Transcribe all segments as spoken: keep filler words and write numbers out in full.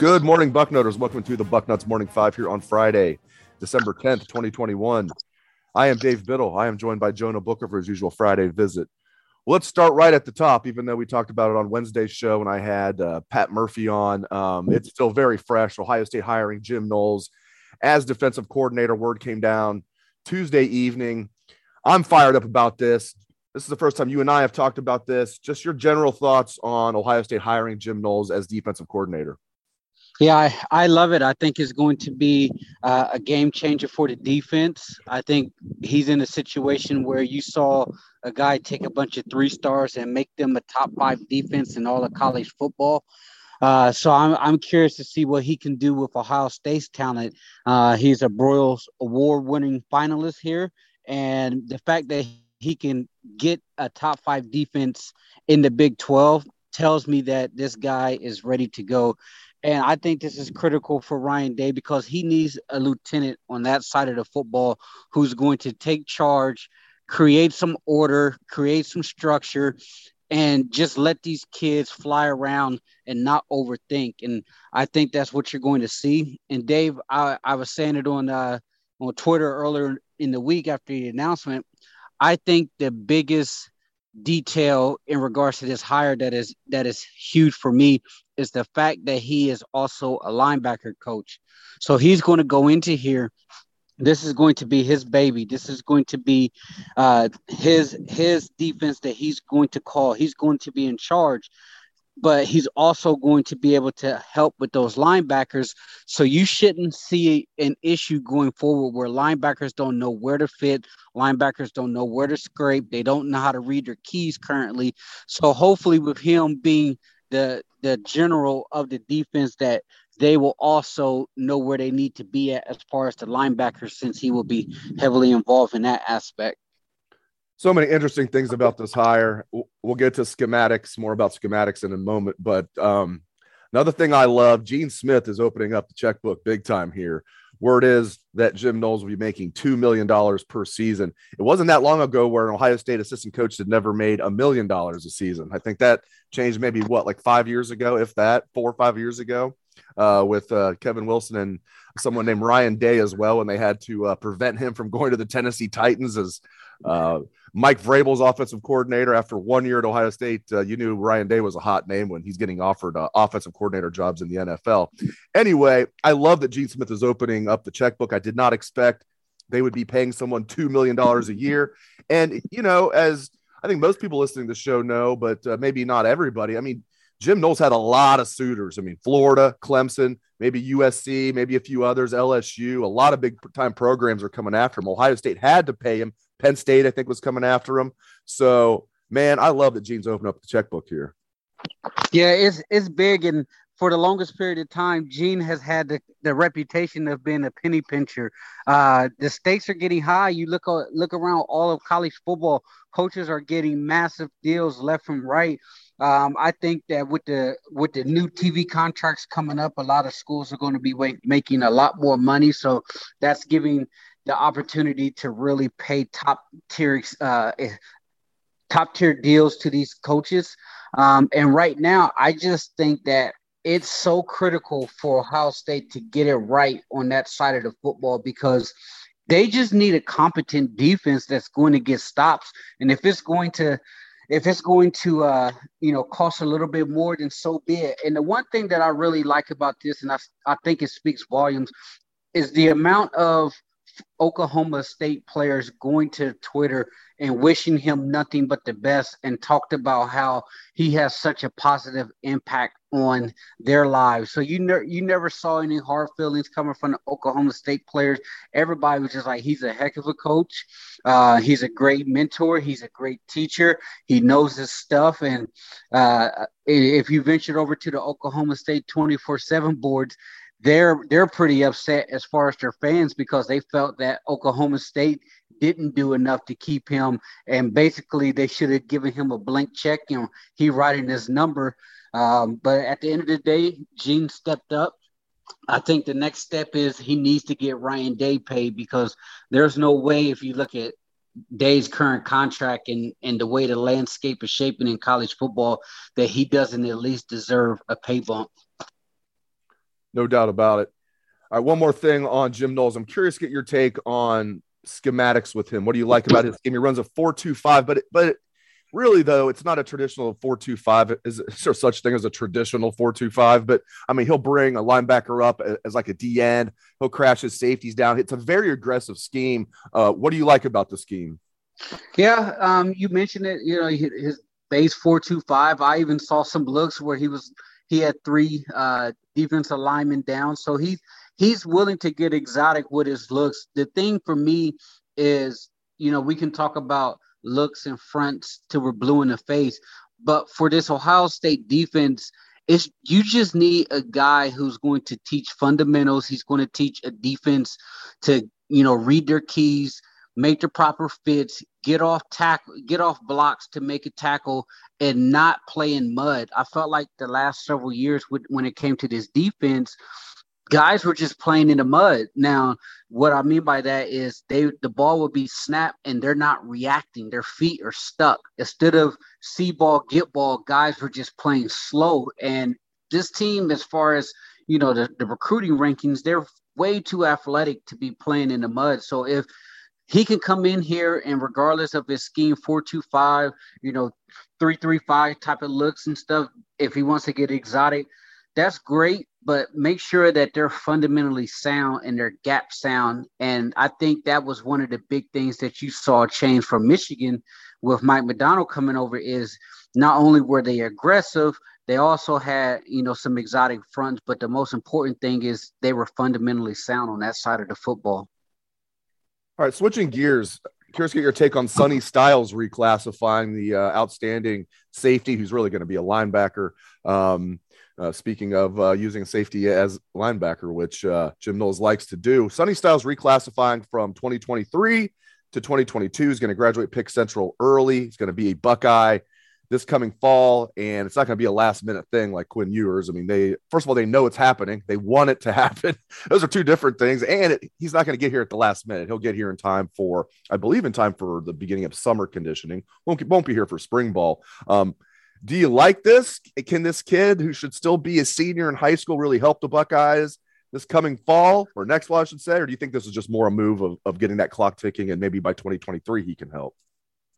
Good morning, Bucknoters. Welcome to the Bucknuts Morning Five here on Friday, December tenth, twenty twenty-one. I am Dave Biddle. I am joined by Jonah Booker for his usual Friday visit. Well, let's start right at the top, even though we talked about it on Wednesday's show and I had uh, Pat Murphy on. Um, it's still very fresh. Ohio State hiring Jim Knowles as defensive coordinator. Word came down Tuesday evening. I'm fired up about this. This is the first time you and I have talked about this. Just your general thoughts on Ohio State hiring Jim Knowles as defensive coordinator. Yeah, I, I love it. I think it's going to be uh, a game changer for the defense. I think he's in a situation where you saw a guy take a bunch of three stars and make them a top five defense in all of college football. Uh, so I'm I'm curious to see what he can do with Ohio State's talent. Uh, he's a Broyles Award winning finalist here. And the fact that he can get a top five defense in the Big twelve tells me that this guy is ready to go. And I think this is critical for Ryan Day because he needs a lieutenant on that side of the football who's going to take charge, create some order, create some structure, and just let these kids fly around and not overthink. And I think that's what you're going to see. And Dave, I, I was saying it on uh, on Twitter earlier in the week after the announcement. I think the biggest detail in regards to this hire that is that is huge for me is the fact that he is also a linebacker coach. So he's going to go into here. This is going to be his baby. This is going to be uh, his his defense that he's going to call. He's going to be in charge, but he's also going to be able to help with those linebackers. So you shouldn't see an issue going forward where linebackers don't know where to fit. Linebackers don't know where to scrape. They don't know how to read their keys currently. So hopefully with him being the the general of the defense, that they will also know where they need to be at as far as the linebackers, since he will be heavily involved in that aspect. So many interesting things about this hire. We'll get to schematics, more about schematics in a moment. But um, another thing I love, Gene Smith is opening up the checkbook big time here. Word is that Jim Knowles will be making two million dollars per season. It wasn't that long ago where an Ohio State assistant coach had never made a million dollars a season. I think that changed maybe, what, like five years ago, if that, four or five years ago, uh, with uh, Kevin Wilson and someone named Ryan Day as well, and they had to uh, prevent him from going to the Tennessee Titans as uh, Mike Vrabel's offensive coordinator. After one year at Ohio State, uh, you knew Ryan Day was a hot name when he's getting offered uh, offensive coordinator jobs in the N F L. Anyway, I love that Gene Smith is opening up the checkbook. I did not expect they would be paying someone two million dollars a year. And, you know, as I think most people listening to the show know, but uh, maybe not everybody, I mean, Jim Knowles had a lot of suitors. I mean, Florida, Clemson, maybe U S C, maybe a few others, L S U, a lot of big-time programs are coming after him. Ohio State had to pay him. Penn State, I think, was coming after him. So, man, I love that Gene's opened up the checkbook here. Yeah, it's it's big, and for the longest period of time, Gene has had the, the reputation of being a penny pincher. Uh, the stakes are getting high. You look look around all of college football, coaches are getting massive deals left and right. Um, I think that with the with the new T V contracts coming up, a lot of schools are going to be w- making a lot more money. So that's giving the opportunity to really pay top tier uh, top tier deals to these coaches. Um, and right now, I just think that it's so critical for Ohio State to get it right on that side of the football, because they just need a competent defense that's going to get stops. And if it's going to If it's going to, uh, you know, cost a little bit more, then so be it. And the one thing that I really like about this, and I, I think it speaks volumes, is the amount of Oklahoma State players going to Twitter and wishing him nothing but the best, and talked about how he has such a positive impact on their lives. So you ne- you never saw any hard feelings coming from the Oklahoma State players. Everybody was just like, he's a heck of a coach. Uh, he's a great mentor. He's a great teacher. He knows his stuff. And uh, if you ventured over to the Oklahoma State twenty-four seven boards, They're they're pretty upset as far as their fans, because they felt that Oklahoma State didn't do enough to keep him, and basically they should have given him a blank check and he writing his number. Um, but at the end of the day, Gene stepped up. I think the next step is he needs to get Ryan Day paid, because there's no way, if you look at Day's current contract and, and the way the landscape is shaping in college football, that he doesn't at least deserve a pay bump. No doubt about it. All right, one more thing on Jim Knowles. I'm curious to get your take on schematics with him. What do you like about his scheme? He runs a four two five, but it, but it, really, though, it's not a traditional four two five. Is there such thing as a traditional four two five? But, I mean, he'll bring a linebacker up as, as like a D N. He'll crash his safeties down. It's a very aggressive scheme. Uh, what do you like about the scheme? Yeah, um, you mentioned it. You know, his base four two five. I even saw some looks where he was – he had three uh, defensive linemen down. So he, he's willing to get exotic with his looks. The thing for me is, you know, we can talk about looks and fronts till we're blue in the face. But for this Ohio State defense, it's, you just need a guy who's going to teach fundamentals. He's going to teach a defense to, you know, read their keys, make the proper fits, get off tackle, get off blocks to make a tackle, and not play in mud. I felt like the last several years with, when it came to this defense, guys were just playing in the mud. Now, what I mean by that is they the ball would be snapped and they're not reacting. Their feet are stuck. Instead of see ball, get ball, guys were just playing slow. And this team, as far as, you know, the, the recruiting rankings, they're way too athletic to be playing in the mud. So if he can come in here and, regardless of his scheme, four two five, you know, three three five type of looks and stuff, if he wants to get exotic, that's great. But make sure that they're fundamentally sound and they're gap sound. And I think that was one of the big things that you saw change from Michigan with Mike McDonald coming over, is not only were they aggressive, they also had, you know, some exotic fronts. But the most important thing is they were fundamentally sound on that side of the football. All right, switching gears, curious to get your take on Sonny Styles reclassifying the uh, outstanding safety, who's really going to be a linebacker. Um, uh, speaking of uh, using safety as linebacker, which uh, Jim Knowles likes to do, Sonny Styles reclassifying from twenty twenty-three to twenty twenty-two. He's going to graduate Pick Central early. He's going to be a Buckeye this coming fall, and it's not going to be a last-minute thing like Quinn Ewers. I mean, they first of all, they know it's happening. They want it to happen. Those are two different things, and it, he's not going to get here at the last minute. He'll get here in time for, I believe, in time for the beginning of summer conditioning. Won't, won't be here for spring ball. Um, do you like this? Can this kid, who should still be a senior in high school, really help the Buckeyes this coming fall, or next fall, I should say? Or do you think this is just more a move of, of getting that clock ticking, and maybe by twenty twenty-three he can help?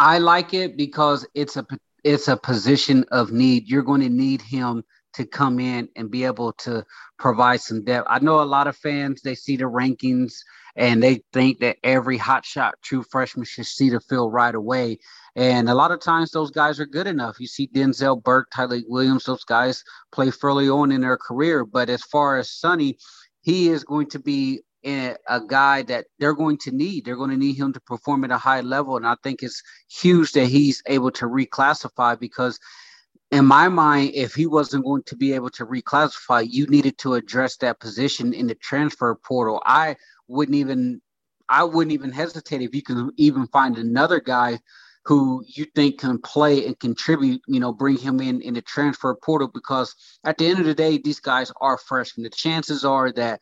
I like it because it's a It's a position of need. You're going to need him to come in and be able to provide some depth. I know a lot of fans, they see the rankings and they think that every hotshot true freshman should see the field right away. And a lot of times those guys are good enough. You see Denzel Burke, Tyler Williams, those guys play fairly on in their career. But as far as Sonny, he is going to be a guy that they're going to need. They're going to need him to perform at a high level. And I think it's huge that he's able to reclassify, because in my mind, if he wasn't going to be able to reclassify, you needed to address that position in the transfer portal. I wouldn't even, I wouldn't even hesitate if you could even find another guy who you think can play and contribute, you know, bring him in in the transfer portal, because at the end of the day, these guys are freshmen. The chances are that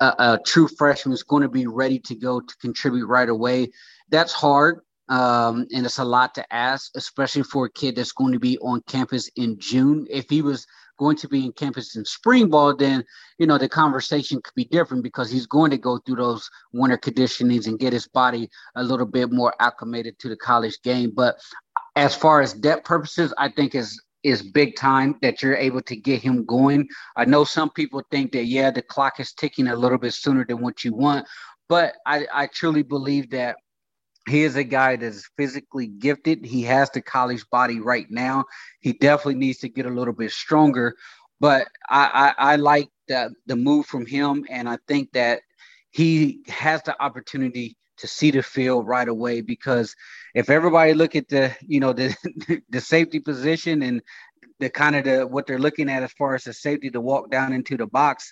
Uh, a true freshman is going to be ready to go to contribute right away. That's hard, um, and it's a lot to ask, especially for a kid that's going to be on campus in June. If he was going to be in campus in spring ball, then, you know, the conversation could be different, because he's going to go through those winter conditionings and get his body a little bit more acclimated to the college game. But as far as depth purposes, I think it's is big time that you're able to get him going. I know some people think that, yeah, the clock is ticking a little bit sooner than what you want, but I, I truly believe that he is a guy that is physically gifted. He has the college body right now. He definitely needs to get a little bit stronger, but I, I, I like the, the move from him. And I think that he has the opportunity to see the field right away, because if everybody look at the, you know, the the safety position and the kind of the what they're looking at as far as the safety to walk down into the box,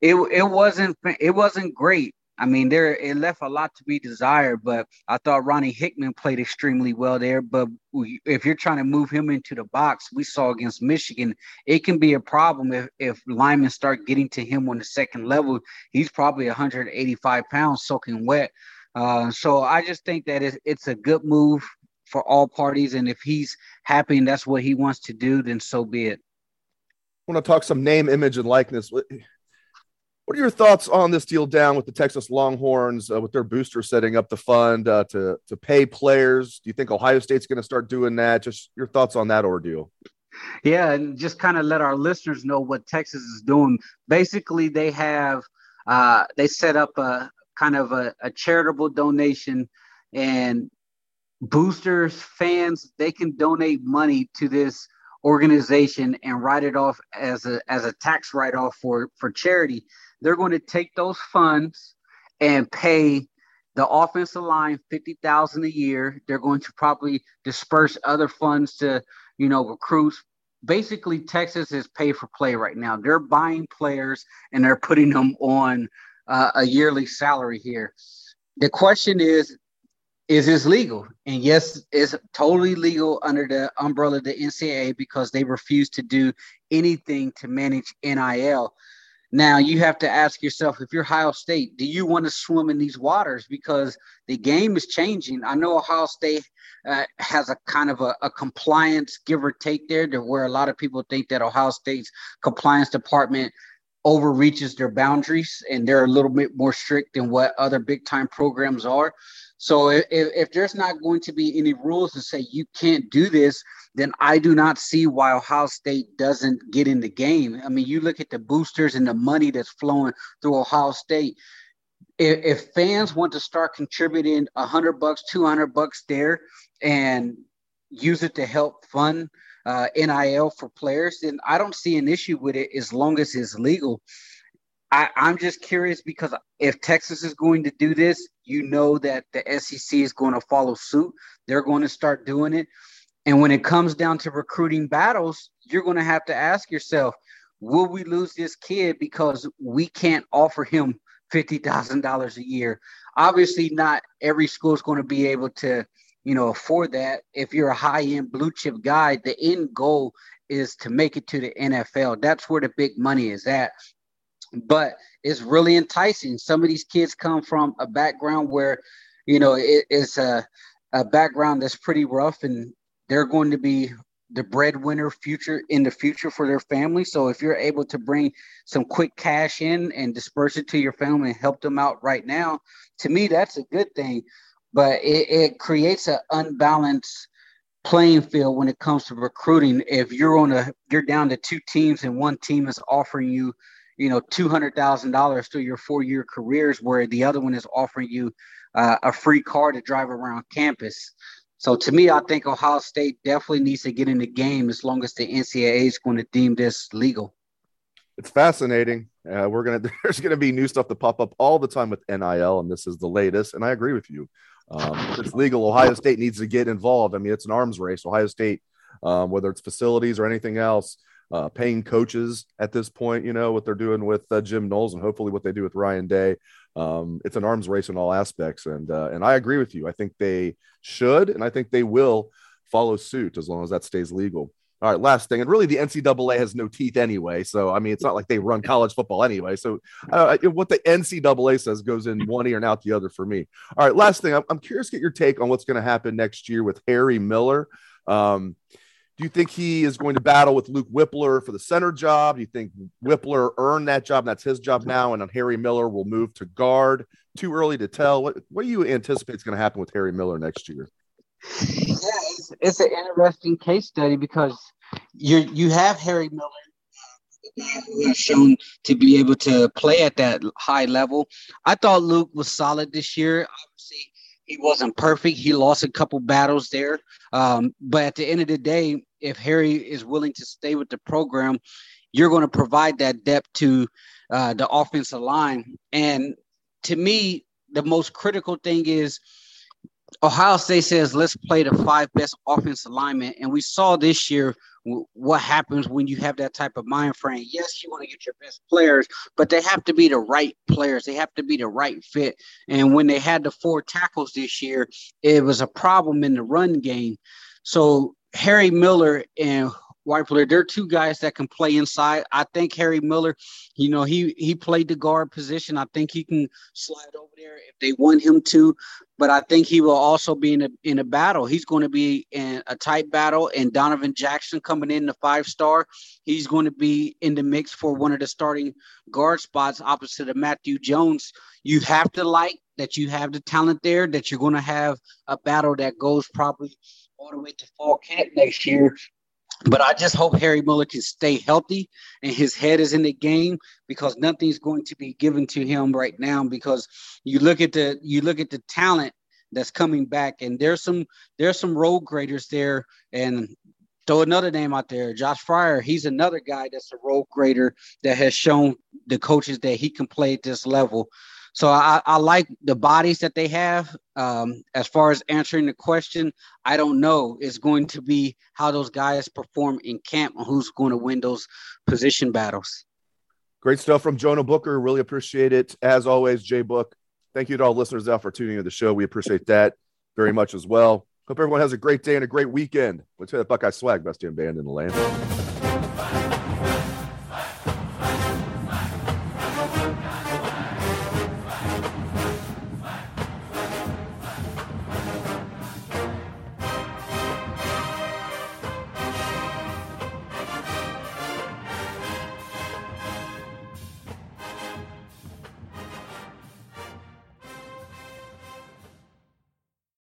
it it wasn't it wasn't great. I mean, there it left a lot to be desired, but I thought Ronnie Hickman played extremely well there. But we, if you're trying to move him into the box, we saw against Michigan, it can be a problem if, if linemen start getting to him on the second level. He's probably one hundred eighty-five pounds soaking wet. Uh, so I just think that it's, it's a good move for all parties. And if he's happy and that's what he wants to do, then so be it. I want to talk some name, image, and likeness. What are your thoughts on this deal down with the Texas Longhorns, uh, with their booster setting up the fund uh, to, to pay players? Do you think Ohio State's going to start doing that? Just your thoughts on that ordeal. Yeah, and just kind of let our listeners know what Texas is doing. Basically, they have uh, they set up a kind of a, a charitable donation, and boosters, fans, they can donate money to this organization and write it off as a as a tax write-off for, for charity. They're going to take those funds and pay the offensive line fifty thousand dollars a year. They're going to probably disperse other funds to, you know, recruits. Basically, Texas is pay for play right now. They're buying players and they're putting them on uh, a yearly salary here. The question is, is this legal? And yes, it's totally legal under the umbrella of the N C double A, because they refuse to do anything to manage N I L. Now, you have to ask yourself, if you're Ohio State, do you want to swim in these waters? Because the game is changing. I know Ohio State uh, has a kind of a, a compliance give or take there, to where a lot of people think that Ohio State's compliance department overreaches their boundaries, and they're a little bit more strict than what other big time programs are. So if, if there's not going to be any rules to say you can't do this, then I do not see why Ohio State doesn't get in the game. I mean, you look at the boosters and the money that's flowing through Ohio State. If, if fans want to start contributing a hundred bucks, two hundred bucks there and use it to help fund uh, N I L for players, then I don't see an issue with it as long as it's legal. I, I'm just curious, because if Texas is going to do this, you know that the S E C is going to follow suit. They're going to start doing it. And when it comes down to recruiting battles, you're going to have to ask yourself, will we lose this kid because we can't offer him fifty thousand dollars a year? Obviously, not every school is going to be able to, you know, afford that. If you're a high-end blue chip guy, the end goal is to make it to the N F L. That's where the big money is at. But it's really enticing. Some of these kids come from a background where, you know, it, it's a, a background that's pretty rough, and they're going to be the breadwinner future in the future for their family. So if you're able to bring some quick cash in and disperse it to your family and help them out right now, to me, that's a good thing. But it, it creates an unbalanced playing field when it comes to recruiting. If you're on a, you're down to two teams and one team is offering you, you know, two hundred thousand dollars through your four-year careers, where the other one is offering you uh, a free car to drive around campus. So to me, I think Ohio State definitely needs to get in the game as long as the N C double A is going to deem this legal. It's fascinating. Uh, we're going to, there's going to be new stuff to pop up all the time with N I L, and this is the latest. And I agree with you. Um, if it's legal, Ohio State needs to get involved. I mean, it's an arms race. Ohio State, um, whether it's facilities or anything else, Uh, paying coaches at this point, you know, what they're doing with uh, Jim Knowles, and hopefully what they do with Ryan Day. Um, it's an arms race in all aspects. And, uh, and I agree with you. I think they should, and I think they will follow suit as long as that stays legal. All right, last thing. And really, the N C double A has no teeth anyway. So, I mean, it's not like they run college football anyway. So uh, what the N C double A says goes in one ear and out the other for me. All right, last thing. I'm, I'm curious to get your take on what's going to happen next year with Harry Miller. Um, Do you think he is going to battle with Luke Whippler for the center job? Do you think Whippler earned that job, and that's his job now, and then Harry Miller will move to guard? Too early to tell. What what do you anticipate is going to happen with Harry Miller next year? Yeah, it's, it's an interesting case study, because you you have Harry Miller, who has shown to be able to play at that high level. I thought Luke was solid this year. Obviously, he wasn't perfect. He lost a couple battles there. Um, but at the end of the day, if Harry is willing to stay with the program, you're going to provide that depth to uh, the offensive line. And to me, the most critical thing is Ohio State says, let's play the five best offensive linemen. And we saw this year w- what happens when you have that type of mind frame. Yes, you want to get your best players, but they have to be the right players. They have to be the right fit. And when they had the four tackles this year, it was a problem in the run game. So Harry Miller and Whitefield, they're two guys that can play inside. I think Harry Miller, you know, he he played the guard position. I think he can slide over there if they want him to. But I think he will also be in a in a battle. He's going to be in a tight battle. And Donovan Jackson coming in, the five-star, he's going to be in the mix for one of the starting guard spots opposite of Matthew Jones. You have to like that you have the talent there, that you're going to have a battle that goes probably all the way to fall camp next year. But I just hope Harry Miller can stay healthy and his head is in the game, because nothing's going to be given to him right now, because you look at the you look at the talent that's coming back, and there's some there's some road graders there. And throw another name out there, Josh Fryer. He's another guy that's a road grader that has shown the coaches that he can play at this level. So I, I like the bodies that they have. Um, as far as answering the question, I don't know. It's going to be how those guys perform in camp and who's going to win those position battles. Great stuff from Jonah Booker. Really appreciate it. As always, Jay Book, thank you to all listeners out for tuning into the show. We appreciate that very much as well. Hope everyone has a great day and a great weekend. Let's hear that Buckeye swag, best damn band in the land.